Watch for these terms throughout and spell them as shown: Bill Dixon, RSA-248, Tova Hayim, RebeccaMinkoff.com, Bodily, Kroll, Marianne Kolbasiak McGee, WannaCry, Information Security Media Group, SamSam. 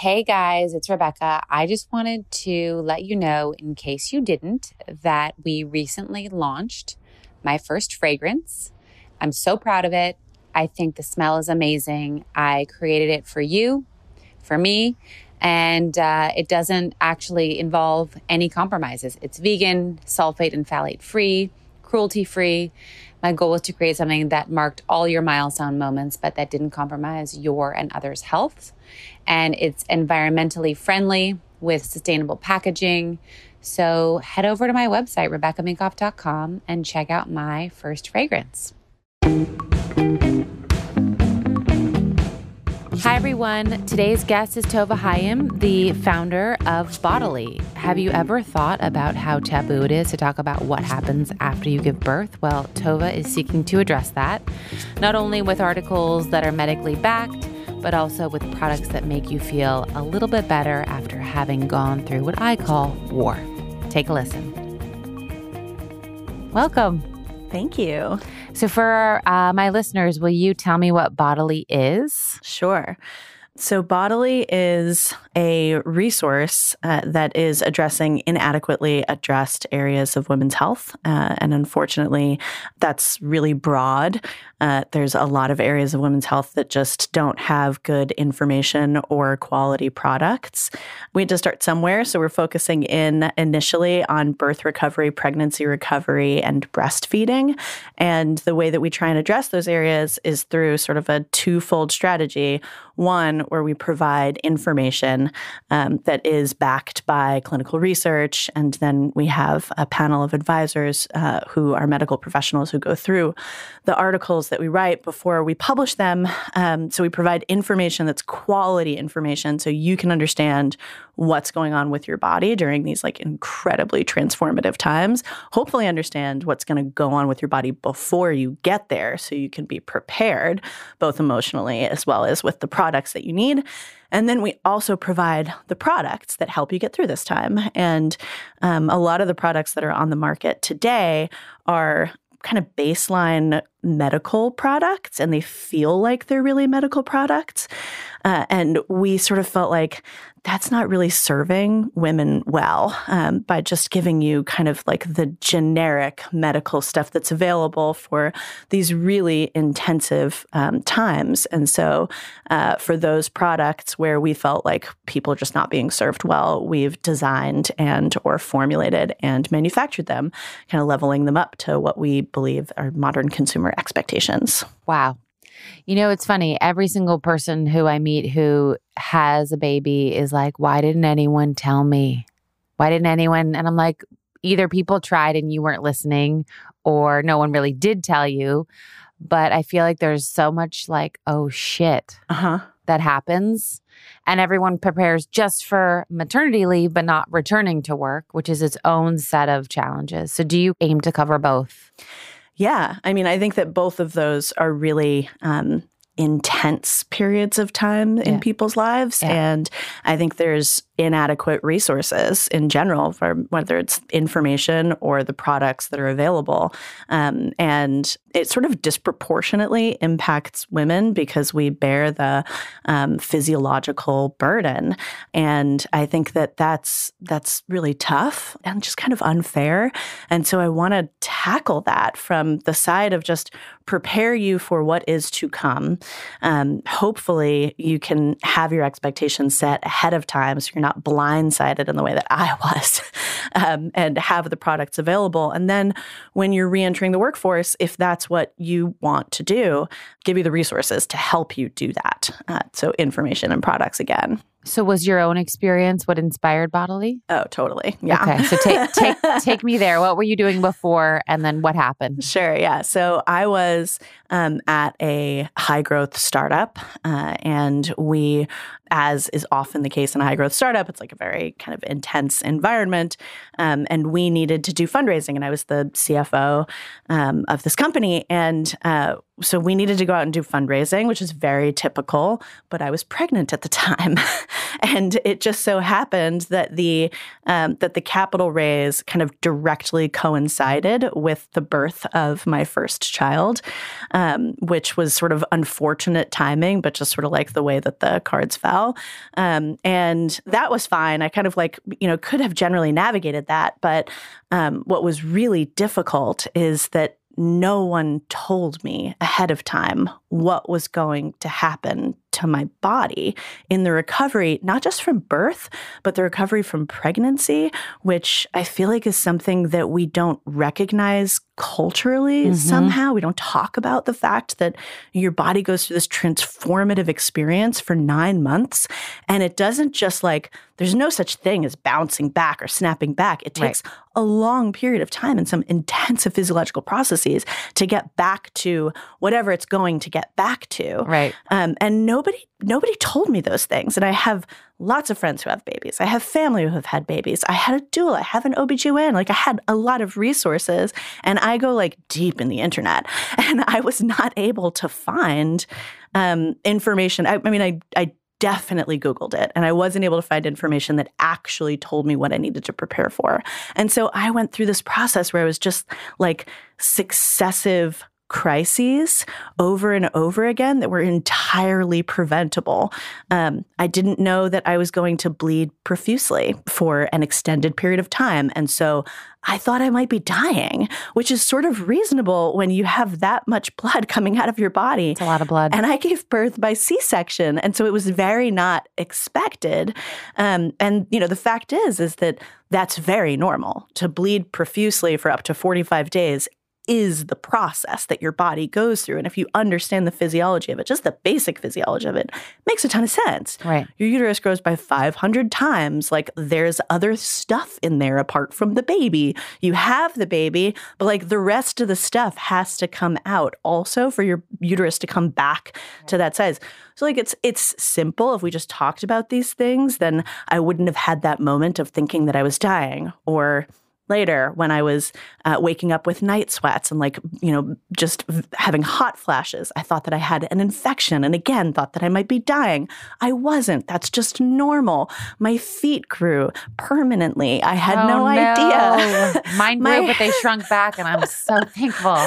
Hey guys, it's Rebecca. I just wanted to let you know, in case you didn't, that we recently launched my first fragrance. I'm so proud of it. I think the smell is amazing. I created it for you, for me, and it doesn't actually involve any compromises. It's vegan, sulfate and phthalate free, cruelty free. My goal was to create something that marked all your milestone moments, but that didn't compromise your and others' health. And it's environmentally friendly with sustainable packaging. So head over to my website, RebeccaMinkoff.com, and check out my first fragrance. Hi everyone, today's guest is Tova Hayim, the founder of Bodily. Have you ever thought about how taboo it is to talk about what happens after you give birth? Well, Tova is seeking to address that, not only with articles that are medically backed, but also with products that make you feel a little bit better after having gone through what I call war. Take a listen. Welcome. Thank you. So for my listeners, will you tell me what Bodily is? Sure. So Bodily is a resource that is addressing inadequately addressed areas of women's health. And unfortunately, that's really broad. There's a lot of areas of women's health that just don't have good information or quality products. We had to start somewhere. So we're focusing in initially on birth recovery, pregnancy recovery, and breastfeeding. And the way that we try and address those areas is through sort of a twofold strategy. One, where we provide information that is backed by clinical research. And then we have a panel of advisors who are medical professionals who go through the articles that we write before we publish them. So we provide information that's quality information so you can understand what's going on with your body during these like incredibly transformative times. Hopefully understand what's going to go on with your body before you get there so you can be prepared, both emotionally as well as with the products that you need. And then we also provide the products that help you get through this time. And a lot of the products that are on the market today are kind of baseline medical products, and they feel like they're really medical products. And we sort of felt like that's not really serving women well by just giving you kind of like the generic medical stuff that's available for these really intensive times. And so for those products where we felt like people are just not being served well, we've designed and or formulated and manufactured them, kind of leveling them up to what we believe are modern consumer expectations. Wow. You know, it's funny. Every single person who I meet who has a baby is like, why didn't anyone tell me? Why didn't anyone? And I'm like, either people tried and you weren't listening, or no one really did tell you. But I feel like there's so much like, oh shit, that happens. And everyone prepares just for maternity leave, but not returning to work, which is its own set of challenges. So do you aim to cover both? Yeah. I mean, I think that both of those are really intense periods of time in people's lives. Yeah. And I think there's inadequate resources in general, for whether it's information or the products that are available. And it sort of disproportionately impacts women because we bear the physiological burden. And I think that that's really tough and just kind of unfair. And so I want to tackle that from the side of just prepare you for what is to come. Hopefully you can have your expectations set ahead of time so you're not blindsided in the way that I was, and have the products available. And then when you're reentering the workforce, if that's what you want to do, give you the resources to help you do that. So information and products again. So was your own experience what inspired Bodily? Oh, totally. Yeah. Okay. So take me there. What were you doing before and then what happened? Sure. Yeah. So I was at a high growth startup and we, as is often the case in a high growth startup, it's like a very kind of intense environment. And we needed to do fundraising. And I was the CFO of this company. And so we needed to go out and do fundraising, which is very typical, but I was pregnant at the time. And it just so happened that the capital raise kind of directly coincided with the birth of my first child, which was sort of unfortunate timing, but just sort of like the way that the cards fell. And that was fine. I kind of like, you know, could have generally navigated that. But what was really difficult is that no one told me ahead of time what was going to happen to my body in the recovery, not just from birth, but the recovery from pregnancy, which I feel like is something that we don't recognize culturally somehow. We don't talk about the fact that your body goes through this transformative experience for 9 months. And it doesn't just like, there's no such thing as bouncing back or snapping back. It takes a long period of time and some intensive physiological processes to get back to whatever it's going to get back to. Right. And nobody told me those things. And I have lots of friends who have babies. I have family who have had babies. I had a doula. I have an OBGYN. Like I had a lot of resources and I go like deep in the internet and I was not able to find information. I mean, I definitely Googled it. And I wasn't able to find information that actually told me what I needed to prepare for. And so I went through this process where it was just like successive crises over and over again that were entirely preventable. I didn't know that I was going to bleed profusely for an extended period of time. And so I thought I might be dying, which is sort of reasonable when you have that much blood coming out of your body. It's a lot of blood. And I gave birth by C-section. And so it was very not expected. And, you know, the fact is that that's very normal. To bleed profusely for up to 45 days is the process that your body goes through. And if you understand the physiology of it, just the basic physiology of it, makes a ton of sense. Right. Your uterus grows by 500 times. Like there's other stuff in there apart from the baby. You have the baby, but like the rest of the stuff has to come out also for your uterus to come back to that size. So like it's simple. If we just talked about these things, then I wouldn't have had that moment of thinking that I was dying, or later when I was waking up with night sweats and like, you know, just having hot flashes. I thought that I had an infection and again, thought that I might be dying. I wasn't. That's just normal. My feet grew permanently. I had no idea. Mine grew, but they shrunk back and I'm so thankful.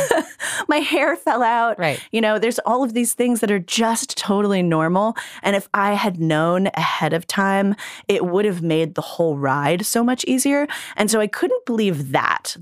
My hair fell out. Right. You know, there's all of these things that are just totally normal. And if I had known ahead of time, it would have made the whole ride so much easier. And so I couldn't believe that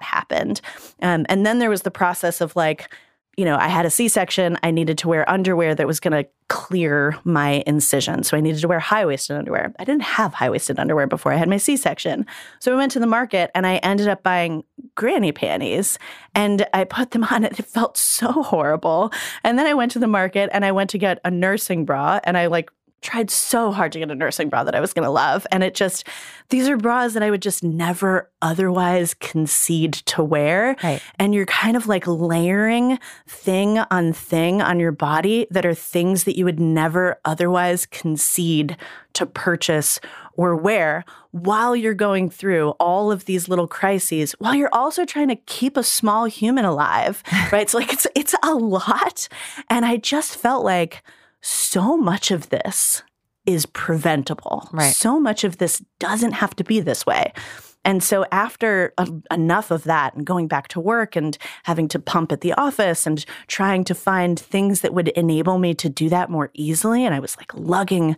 happened. And then there was the process of like, you know, I had a C-section. I needed to wear underwear that was going to clear my incision. So I needed to wear high-waisted underwear. I didn't have high-waisted underwear before I had my C-section. So I went to the market and I ended up buying granny panties and I put them on. It felt so horrible. And then I went to the market and I went to get a nursing bra and I like tried so hard to get a nursing bra that I was going to love. And it just, these are bras that I would just never otherwise concede to wear. Right. And you're kind of like layering thing on your body that are things that you would never otherwise concede to purchase or wear while you're going through all of these little crises, while you're also trying to keep a small human alive, right? So like it's a lot. And I just felt like, so much of this is preventable. Right. So much of this doesn't have to be this way. And so after enough of that and going back to work and having to pump at the office and trying to find things that would enable me to do that more easily, and I was like lugging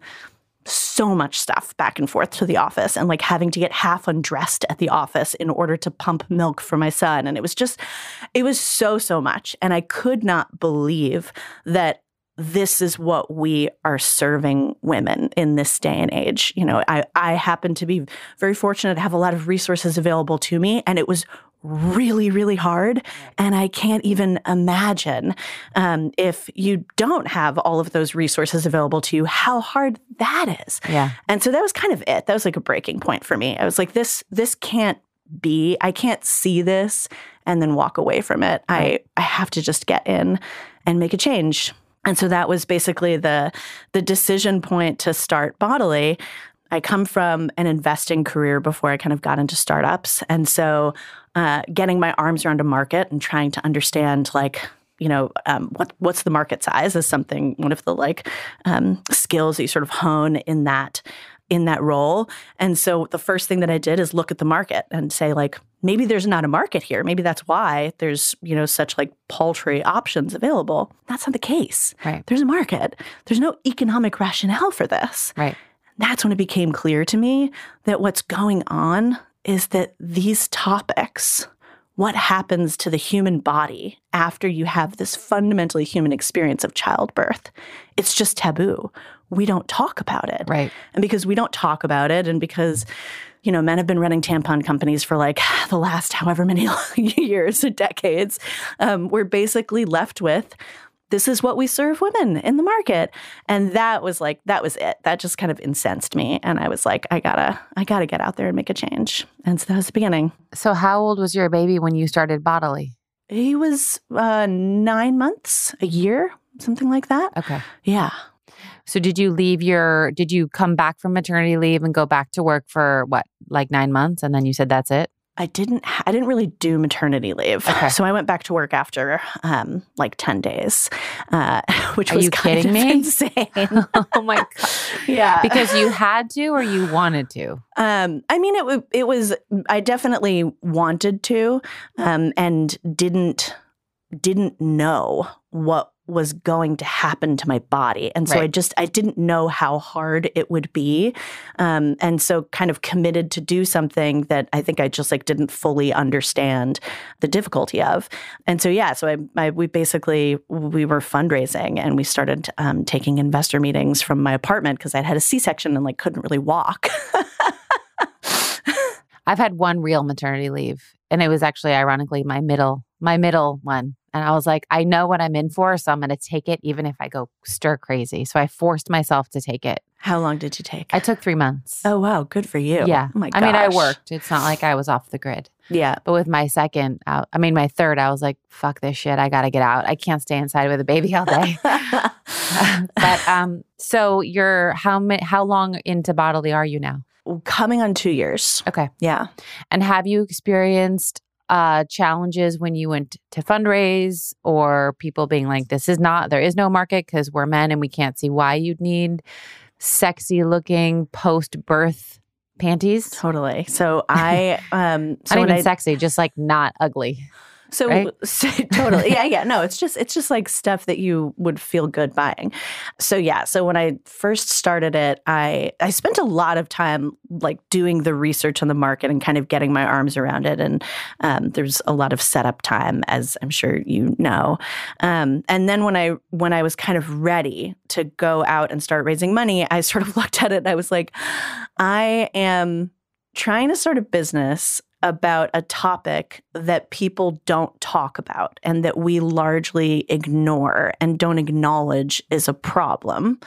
so much stuff back and forth to the office and like having to get half undressed at the office in order to pump milk for my son. And it was so much. And I could not believe that this is what we are serving women in this day and age. You know, I happen to be very fortunate to have a lot of resources available to me, and it was really, really hard. And I can't even imagine if you don't have all of those resources available to you, how hard that is. Yeah. And so that was kind of it. That was like a breaking point for me. I was like, this can't be. I can't see this and then walk away from it. I have to just get in and make a change. And so that was basically the decision point to start Bodily. I come from an investing career before I kind of got into startups. And so getting my arms around a market and trying to understand like you know, what's the market size is something, one of the skills that you sort of hone in that role. And so the first thing that I did is look at the market and say, maybe there's not a market here. Maybe that's why there's, such paltry options available. That's not the case. Right. There's a market. There's no economic rationale for this. Right. That's when it became clear to me that what's going on is that these topics, what happens to the human body after you have this fundamentally human experience of childbirth, it's just taboo. We don't talk about it. Right. And because we don't talk about it, and because, men have been running tampon companies for the last however many years or decades, we're basically left with, this is what we serve women in the market. And that was it. That just kind of incensed me. And I was like, I gotta get out there and make a change. And so that was the beginning. So how old was your baby when you started Bodily? He was 9 months, a year, something like that. Okay. Yeah. So did you come back from maternity leave and go back to work for 9 months? And then you said, that's it? I didn't really do maternity leave. Okay. So I went back to work after 10 days, which was kind of insane. Oh my God. Yeah. Because you had to or you wanted to? I definitely wanted to and didn't know what was going to happen to my body. And so right. I didn't know how hard it would be. And so kind of committed to do something that I think I just didn't fully understand the difficulty of. And so, yeah, so we were fundraising and we started taking investor meetings from my apartment because I'd had a C-section and couldn't really walk. I've had one real maternity leave, and it was actually ironically my middle one. And I was I know what I'm in for, so I'm going to take it even if I go stir crazy. So I forced myself to take it. How long did you take? I took 3 months. Oh, wow. Good for you. Yeah. Oh my gosh. I mean, I worked. It's not I was off the grid. Yeah. But with my third, I was fuck this shit. I got to get out. I can't stay inside with a baby all day. But so you're how long into Bodily are you now? Coming on 2 years. Okay. Yeah. And have you experienced challenges when you went to fundraise, or people being there is no market because we're men and we can't see why you'd need sexy looking post-birth panties? Totally. So I... not even sexy, just not ugly. So, right? So totally. Yeah. No, it's just stuff that you would feel good buying. So yeah. So when I first started it, I spent a lot of time doing the research on the market and kind of getting my arms around it. And there's a lot of setup time, as I'm sure you know. And then when I was kind of ready to go out and start raising money, I sort of looked at it and I was I am trying to start a business about a topic that people don't talk about and that we largely ignore and don't acknowledge is a problem.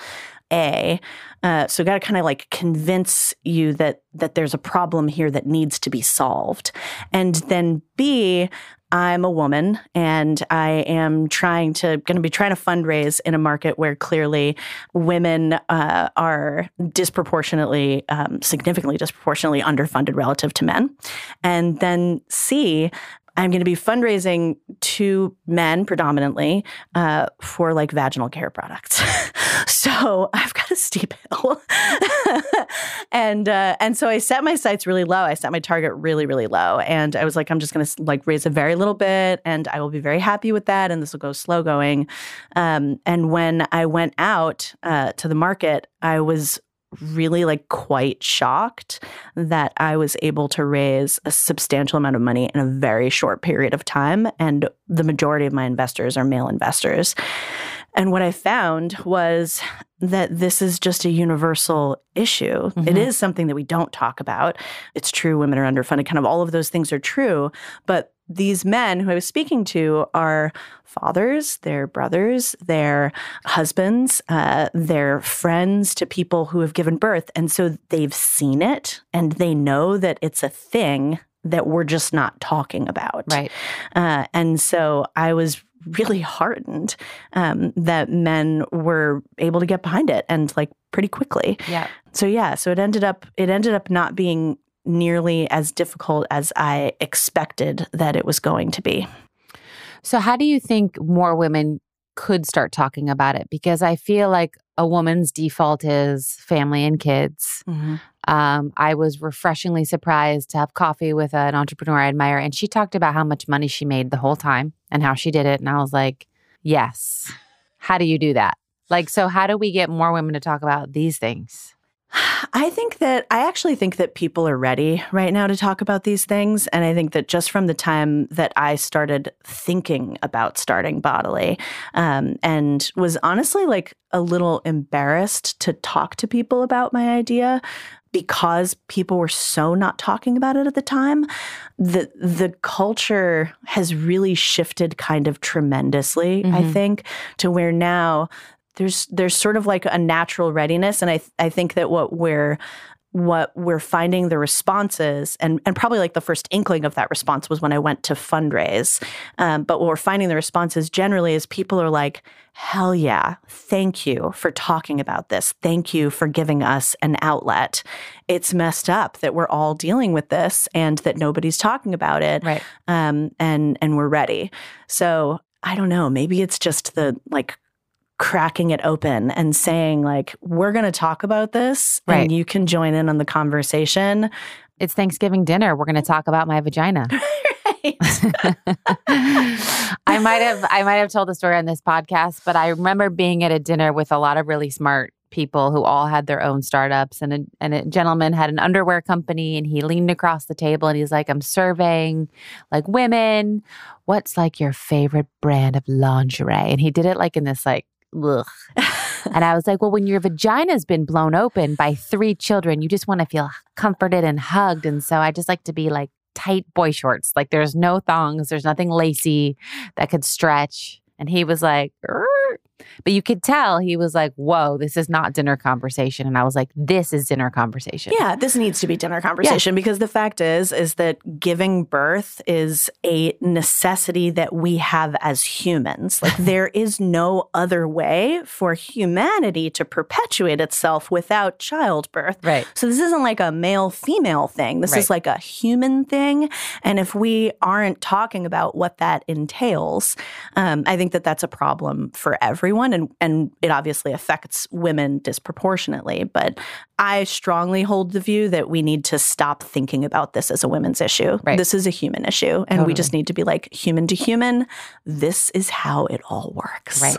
So got to kind of convince you that there's a problem here that needs to be solved. And then B, I'm a woman and I am going to be trying to fundraise in a market where clearly women are significantly disproportionately underfunded relative to men. And then C, I'm going to be fundraising to men predominantly for vaginal care products. So I've got a steep hill. And so I set my sights really low. I set my target really, really low. And I was I'm just going to raise a very little bit and I will be very happy with that. And this will go slow going. And when I went out to the market, I was really quite shocked that I was able to raise a substantial amount of money in a very short period of time. And the majority of my investors are male investors. And what I found was that this is just a universal issue. Mm-hmm. It is something that we don't talk about. It's true, women are underfunded. Kind of all of those things are true. But these men who I was speaking to are fathers, they're brothers, they're husbands, they're friends to people who have given birth. And so they've seen it and they know that it's a thing that we're just not talking about. Right. And so I was really heartened that men were able to get behind it and pretty quickly. Yeah. So yeah, so it ended up not being nearly as difficult as I expected that it was going to be. So how do you think more women could start talking about it? Because I feel like a woman's default is family and kids. Mm-hmm. I was refreshingly surprised to have coffee with an entrepreneur I admire, and she talked about how much money she made the whole time and how she did it. And I was like, yes, how do you do that? Like, so how do we get more women to talk about these things? I actually think that people are ready right now to talk about these things. And I think that just from the time that I started thinking about starting Bodily, and was honestly like a little embarrassed to talk to people about my idea because people were so not talking about it at the time, the culture has really shifted kind of tremendously, mm-hmm. I think, to where now there's sort of like a natural readiness. And I think that what we're finding the responses, and probably like the first inkling of that response was when I went to fundraise. But what we're finding the responses generally is people are like, hell yeah, thank you for talking about this. Thank you for giving us an outlet. It's messed up that we're all dealing with this and that nobody's talking about it. Right. And we're ready. So I don't know, maybe it's just the like cracking it open and saying like, we're going to talk about this and you can join in on the conversation. It's Thanksgiving dinner. We're going to talk about my vagina. I might have told the story on this podcast, but I remember being at a dinner with a lot of really smart people who all had their own startups, and a gentleman had an underwear company, and he leaned across the table and he's like, I'm surveying like women, what's like your favorite brand of lingerie? And he did it like in this like, ugh. And I was like, well, when your vagina's been blown open by 3 children, you just want to feel comforted and hugged. And so I just like to be like tight boy shorts. Like there's no thongs. There's nothing lacy that could stretch. And he was like, Rrr. But you could tell he was like, whoa, this is not dinner conversation. And I was like, this is dinner conversation. Yeah, this needs to be dinner conversation, because the fact is that giving birth is a necessity that we have as humans. Like there is no other way for humanity to perpetuate itself without childbirth. Right. So this isn't like a male-female thing. This is like a human thing. And if we aren't talking about what that entails, I think that that's a problem for everyone, and it obviously affects women disproportionately. But I strongly hold the view that we need to stop thinking about this as a women's issue. Right. This is a human issue, and we just need to be like human to human. This is how it all works. Right.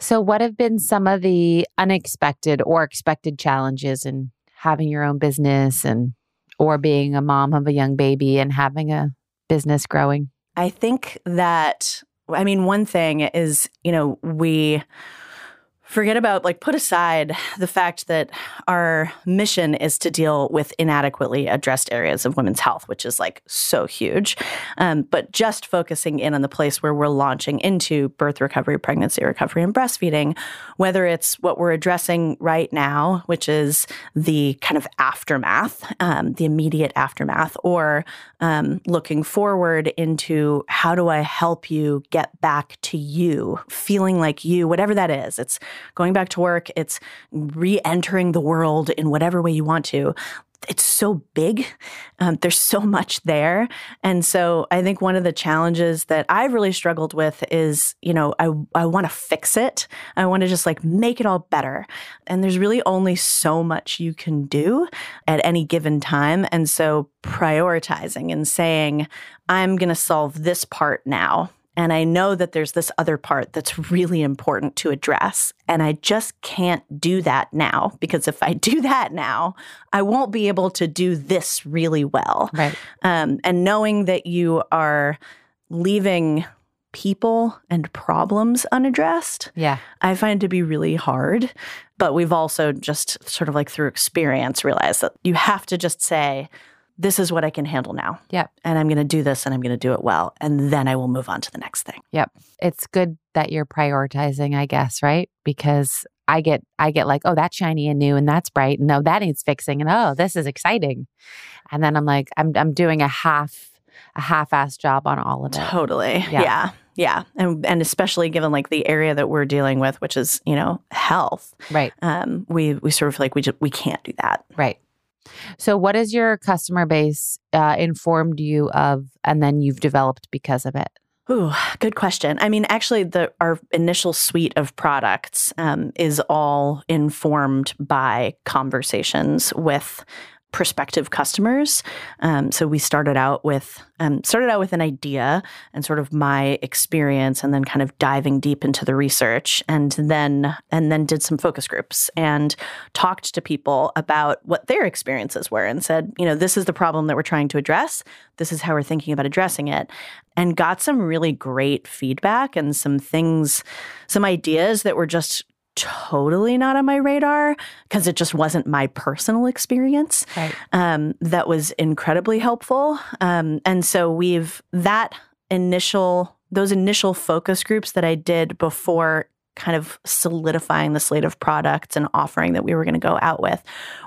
So what have been some of the unexpected or expected challenges in having your own business or being a mom of a young baby and having a business growing? I think that one thing is, we forget about, like, put aside the fact that our mission is to deal with inadequately addressed areas of women's health, which is, like, so huge. But just focusing in on the place where we're launching into birth recovery, pregnancy recovery, and breastfeeding, whether it's what we're addressing right now, which is the kind of aftermath, the immediate aftermath, or looking forward into how do I help you get back to you, feeling like you, whatever that is. It's going back to work, it's re-entering the world in whatever way you want to. It's so big. There's so much there. And so I think one of the challenges that I've really struggled with is, I want to fix it. I want to just like make it all better. And there's really only so much you can do at any given time. And so prioritizing and saying, I'm going to solve this part now. And I know that there's this other part that's really important to address. And I just can't do that now, because if I do that now, I won't be able to do this really well. Right. And knowing that you are leaving people and problems unaddressed, I find to be really hard. But we've also just sort of like through experience realized that you have to just say, this is what I can handle now. Yep. And I'm going to do this, and I'm going to do it well. And then I will move on to the next thing. Yep. It's good that you're prioritizing, I guess, right? Because I get like, oh, that's shiny and new, and that's bright. No, that needs fixing. And oh, this is exciting. And then I'm like, I'm doing a half-assed job on all of it. Totally. Yeah. And especially given like the area that we're dealing with, which is, health. Right. We sort of like, we can't do that. Right. So what has your customer base informed you of, and then you've developed because of it? Ooh, good question. I mean, actually, our initial suite of products is all informed by conversations with prospective customers. So we started out with an idea and sort of my experience, and then kind of diving deep into the research, and then did some focus groups and talked to people about what their experiences were and said, you know, this is the problem that we're trying to address. This is how we're thinking about addressing it, and got some really great feedback and some ideas that were just totally not on my radar because it just wasn't my personal experience. Right. That was incredibly helpful. And so those initial focus groups that I did before kind of solidifying the slate of products and offering that we were going to go out with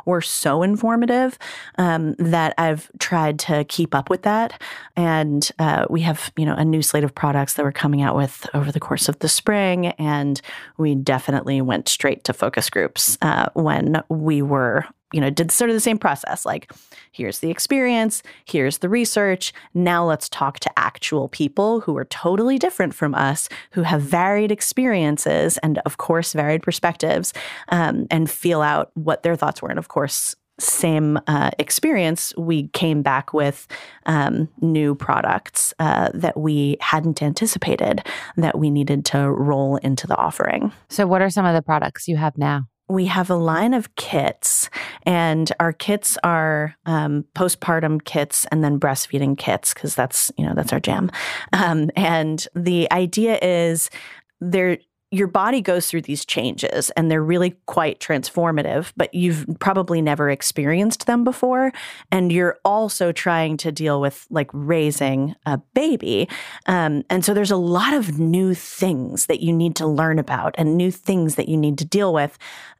were so informative that I've tried to keep up with that. And we have, you know, a new slate of products that we're coming out with over the course of the spring. And we definitely went straight to focus groups when we were, you know, did sort of the same process. Like, here's the experience, here's the research. Now let's talk to actual people who are totally different from us, who have varied experiences and, of course, varied perspectives, and feel out what their thoughts were. And, of course, same experience, we came back with new products that we hadn't anticipated that we needed to roll into the offering. So what are some of the products you have now? We have a line of kits, and our kits are postpartum kits and then breastfeeding kits, because that's our jam. And the idea is your body goes through these changes, and they're really quite transformative, but you've probably never experienced them before. And you're also trying to deal with, like, raising a baby. And so there's a lot of new things that you need to learn about and new things that you need to deal with.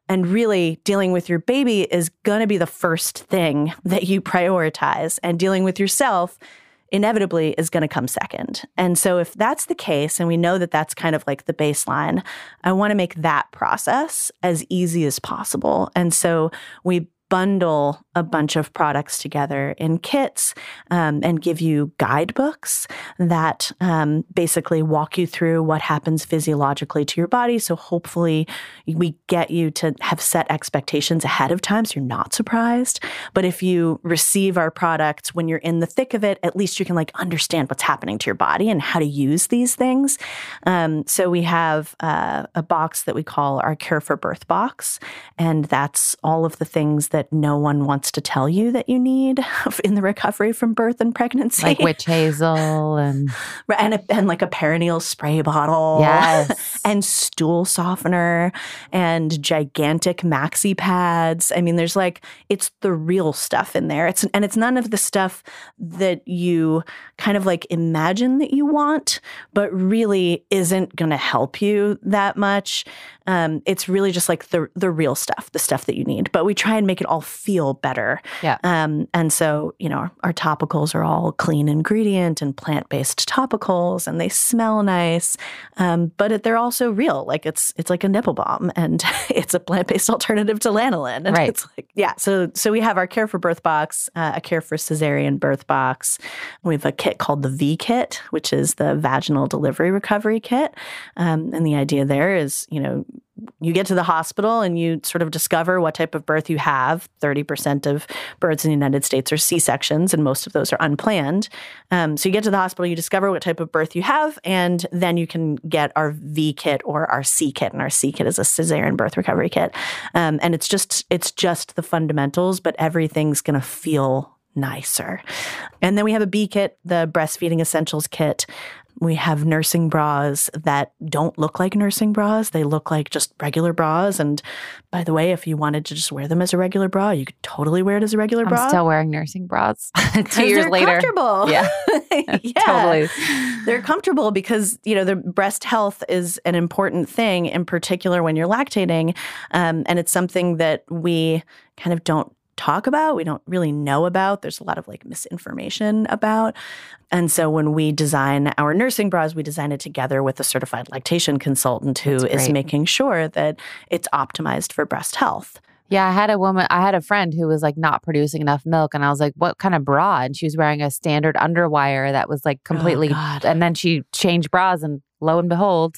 And really, dealing with your baby is going to be the first thing that you prioritize, and dealing with yourself inevitably is going to come second. And so if that's the case, and we know that that's kind of like the baseline, I want to make that process as easy as possible. And so we bundle a bunch of products together in kits and give you guidebooks that basically walk you through what happens physiologically to your body. So hopefully we get you to have set expectations ahead of time so you're not surprised. But if you receive our products when you're in the thick of it, at least you can, like, understand what's happening to your body and how to use these things. So we have a box that we call our Care for Birth box, and that's all of the things that no one wants to tell you that you need in the recovery from birth and pregnancy. Like witch hazel and like a perineal spray bottle. Yes. And stool softener and gigantic maxi pads. I mean, there's, like, it's the real stuff in there. It's none of the stuff that you kind of, like, imagine that you want, but really isn't going to help you that much. It's really just, like, the real stuff, the stuff that you need. But we try and make it all feel better. Yeah. And so, you know, our topicals are all clean ingredient and plant-based topicals, and they smell nice. But they're also real. Like, it's like a nipple balm, and it's a plant-based alternative to lanolin. And right. It's like, yeah. So we have our Care for Birth box, a Care for Cesarean Birth box. We have a kit called the V Kit, which is the Vaginal Delivery Recovery Kit. And the idea there is, you know, you get to the hospital and you sort of discover what type of birth you have. 30% of births in the United States are C-sections, and most of those are unplanned. So you get to the hospital, you discover what type of birth you have, and then you can get our V kit or our C kit. And our C kit is a cesarean birth recovery kit. And it's just the fundamentals, but everything's going to feel nicer. And then we have a B kit, the breastfeeding essentials kit. We have nursing bras that don't look like nursing bras. They look like just regular bras. And by the way, if you wanted to just wear them as a regular bra, you could totally wear it as a regular bra. I'm still wearing nursing bras 2 years later. They're comfortable. Yeah. Yeah. Totally. They're comfortable because, you know, the breast health is an important thing, in particular when you're lactating. And it's something that we kind of don't talk about. We don't really know about. There's a lot of, like, misinformation about. And so when we design our nursing bras, we design it together with a certified lactation consultant who is making sure that it's optimized for breast health. Yeah, I had a friend who was like not producing enough milk, and I was like, what kind of bra? And she was wearing a standard underwire that was like completely, and then she changed bras, and lo and behold,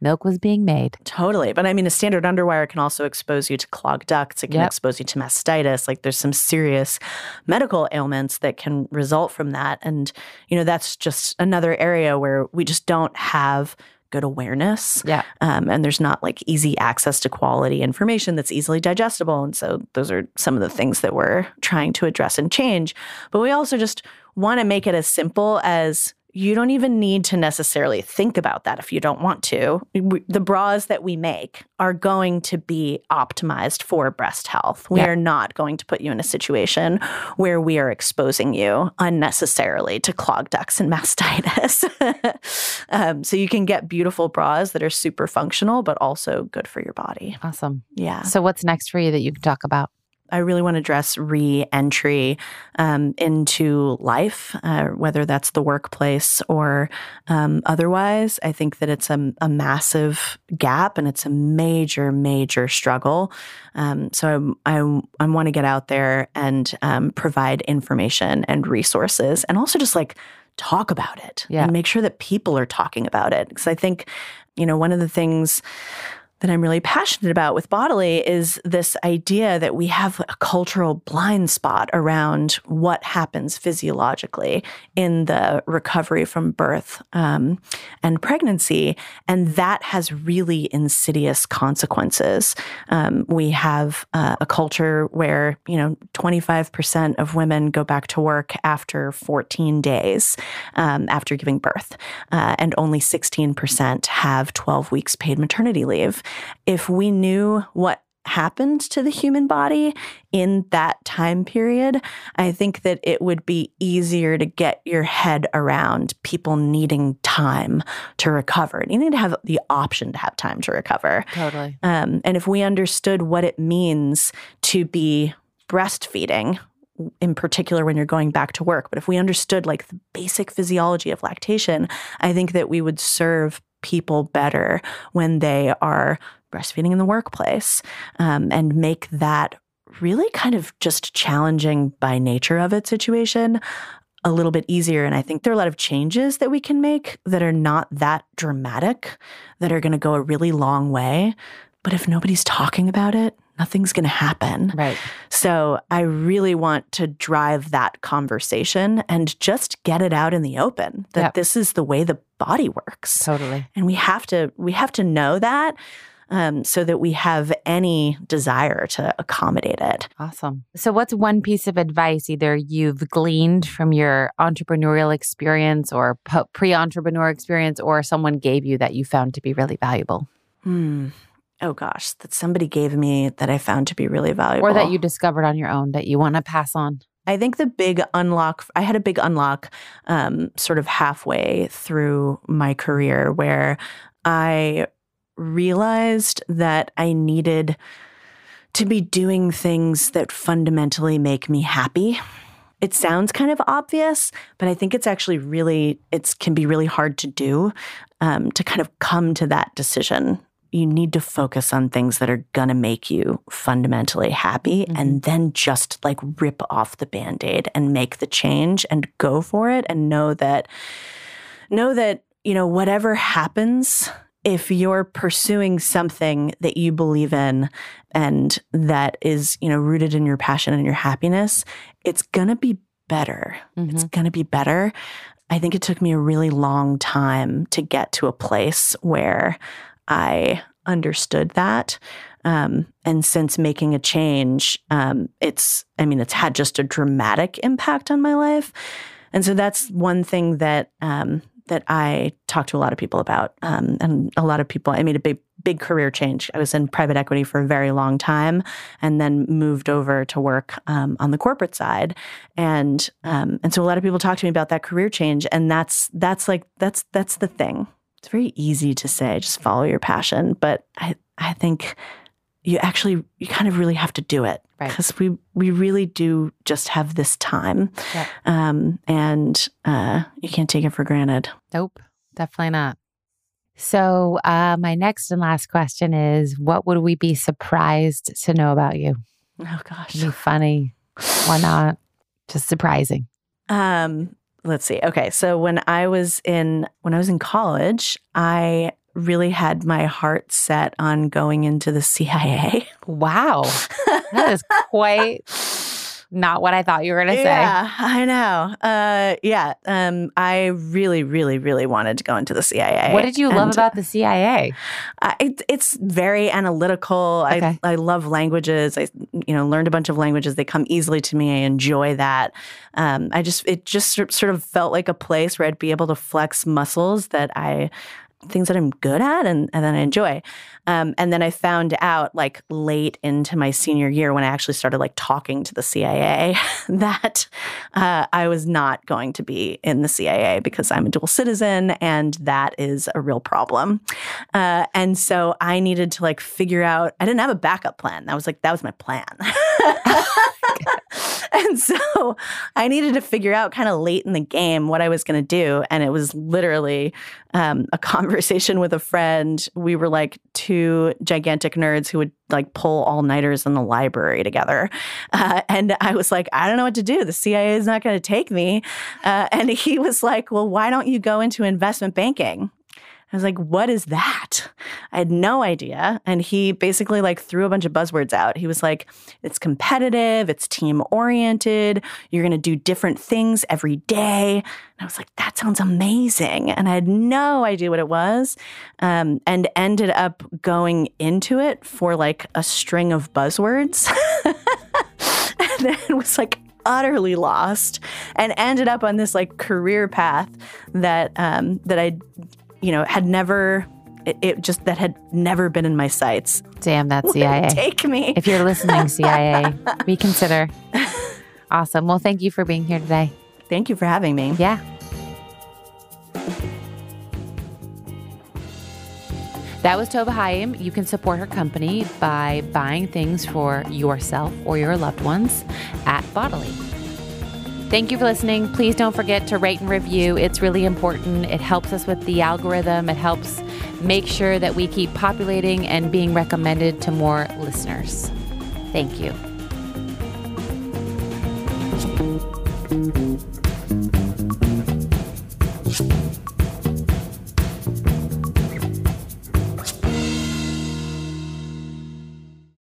milk was being made. Totally. But I mean, a standard underwire can also expose you to clogged ducts. It can expose you to mastitis. Like, there's some serious medical ailments that can result from that. And, you know, that's just another area where we just don't have good awareness. Yeah. And there's not like easy access to quality information that's easily digestible. And so those are some of the things that we're trying to address and change. But we also just want to make it as simple as you don't even need to necessarily think about that if you don't want to. The bras that we make are going to be optimized for breast health. We are not going to put you in a situation where we are exposing you unnecessarily to clogged ducts and mastitis. So you can get beautiful bras that are super functional, but also good for your body. Awesome. Yeah. So what's next for you that you can talk about? I really want to address re-entry into life, whether that's the workplace or otherwise. I think that it's a massive gap, and it's a major, major struggle. So I want to get out there and provide information and resources, and also just like talk about it and make sure that people are talking about it. Because I think, you know, one of the things that I'm really passionate about with Bodily is this idea that we have a cultural blind spot around what happens physiologically in the recovery from birth and pregnancy. And that has really insidious consequences. We have a culture where, you know, 25% of women go back to work after 14 days after giving birth, and only 16% have 12 weeks paid maternity leave. If we knew what happened to the human body in that time period, I think that it would be easier to get your head around people needing time to recover. You need to have the option to have time to recover. Totally. And if we understood what it means to be breastfeeding, in particular when you're going back to work, but if we understood like the basic physiology of lactation, I think that we would serve people better when they are breastfeeding in the workplace, and make that really kind of just challenging by nature of it situation a little bit easier. And I think there are a lot of changes that we can make that are not that dramatic, that are going to go a really long way. But if nobody's talking about it, nothing's going to happen. Right. So I really want to drive that conversation and just get it out in the open that this is the way the body works. Totally. And we have to know that so that we have any desire to accommodate it. Awesome. So what's one piece of advice either you've gleaned from your entrepreneurial experience or pre-entrepreneur experience, or someone gave you that you found to be really valuable? Oh gosh, that somebody gave me that I found to be really valuable. Or that you discovered on your own that you want to pass on. I think the big unlock, I had a big unlock sort of halfway through my career where I realized that I needed to be doing things that fundamentally make me happy. It sounds kind of obvious, but I think it's actually really, it can be really hard to do, to kind of come to that decision. You need to focus on things that are going to make you fundamentally happy, and then just like rip off the Band-Aid and make the change and go for it, and know that, you know, whatever happens, if you're pursuing something that you believe in and that is, you know, rooted in your passion and your happiness, it's going to be better. Mm-hmm. It's going to be better. I think it took me a really long time to get to a place where I understood that. And since making a change, it's had just a dramatic impact on my life. And so that's one thing that that I talk to a lot of people about. And a lot of people, I made a big career change. I was in private equity for a very long time and then moved over to work on the corporate side. And so a lot of people talk to me about that career change. And that's the thing. It's very easy to say, just follow your passion. But I think you kind of really have to do it, because we really do just have this time. Yeah. And you can't take it for granted. Nope, definitely not. So my next and last question is, what would we be surprised to know about you? Oh, gosh. It'd be funny. Why not? Just surprising. Let's see. Okay. So when I was in college, I really had my heart set on going into the CIA. Wow. That is quite not what I thought you were going to say. Yeah, I know. I really, really, really wanted to go into the CIA. What did you love about the CIA? It's very analytical. Okay. I love languages. I learned a bunch of languages. They come easily to me. I enjoy that. It just sort of felt like a place where I'd be able to flex muscles things that I'm good at and then I enjoy. And then I found out like late into my senior year when I actually started like talking to the CIA that I was not going to be in the CIA because I'm a dual citizen and that is a real problem. And so I needed to like figure out, I didn't have a backup plan. That was my plan. And so I needed to figure out kind of late in the game what I was going to do. And it was literally a conversation with a friend. We were like two gigantic nerds who would like pull all-nighters in the library together. And I was like, I don't know what to do. The CIA is not going to take me. And he was like, well, why don't you go into investment banking? I was like, what is that? I had no idea. And he basically like threw a bunch of buzzwords out. He was like, it's competitive, it's team oriented, you're going to do different things every day. And I was like, that sounds amazing. And I had no idea what it was, and ended up going into it for like a string of buzzwords. And then it was like, utterly lost and ended up on this like career path that I had never been in my sights. Damn, that CIA. Take me. If you're listening, CIA, reconsider. Awesome. Well, thank you for being here today. Thank you for having me. Yeah. That was Tova Hayim. You can support her company by buying things for yourself or your loved ones at Bodily. Thank you for listening. Please don't forget to rate and review. It's really important. It helps us with the algorithm. It helps make sure that we keep populating and being recommended to more listeners. Thank you.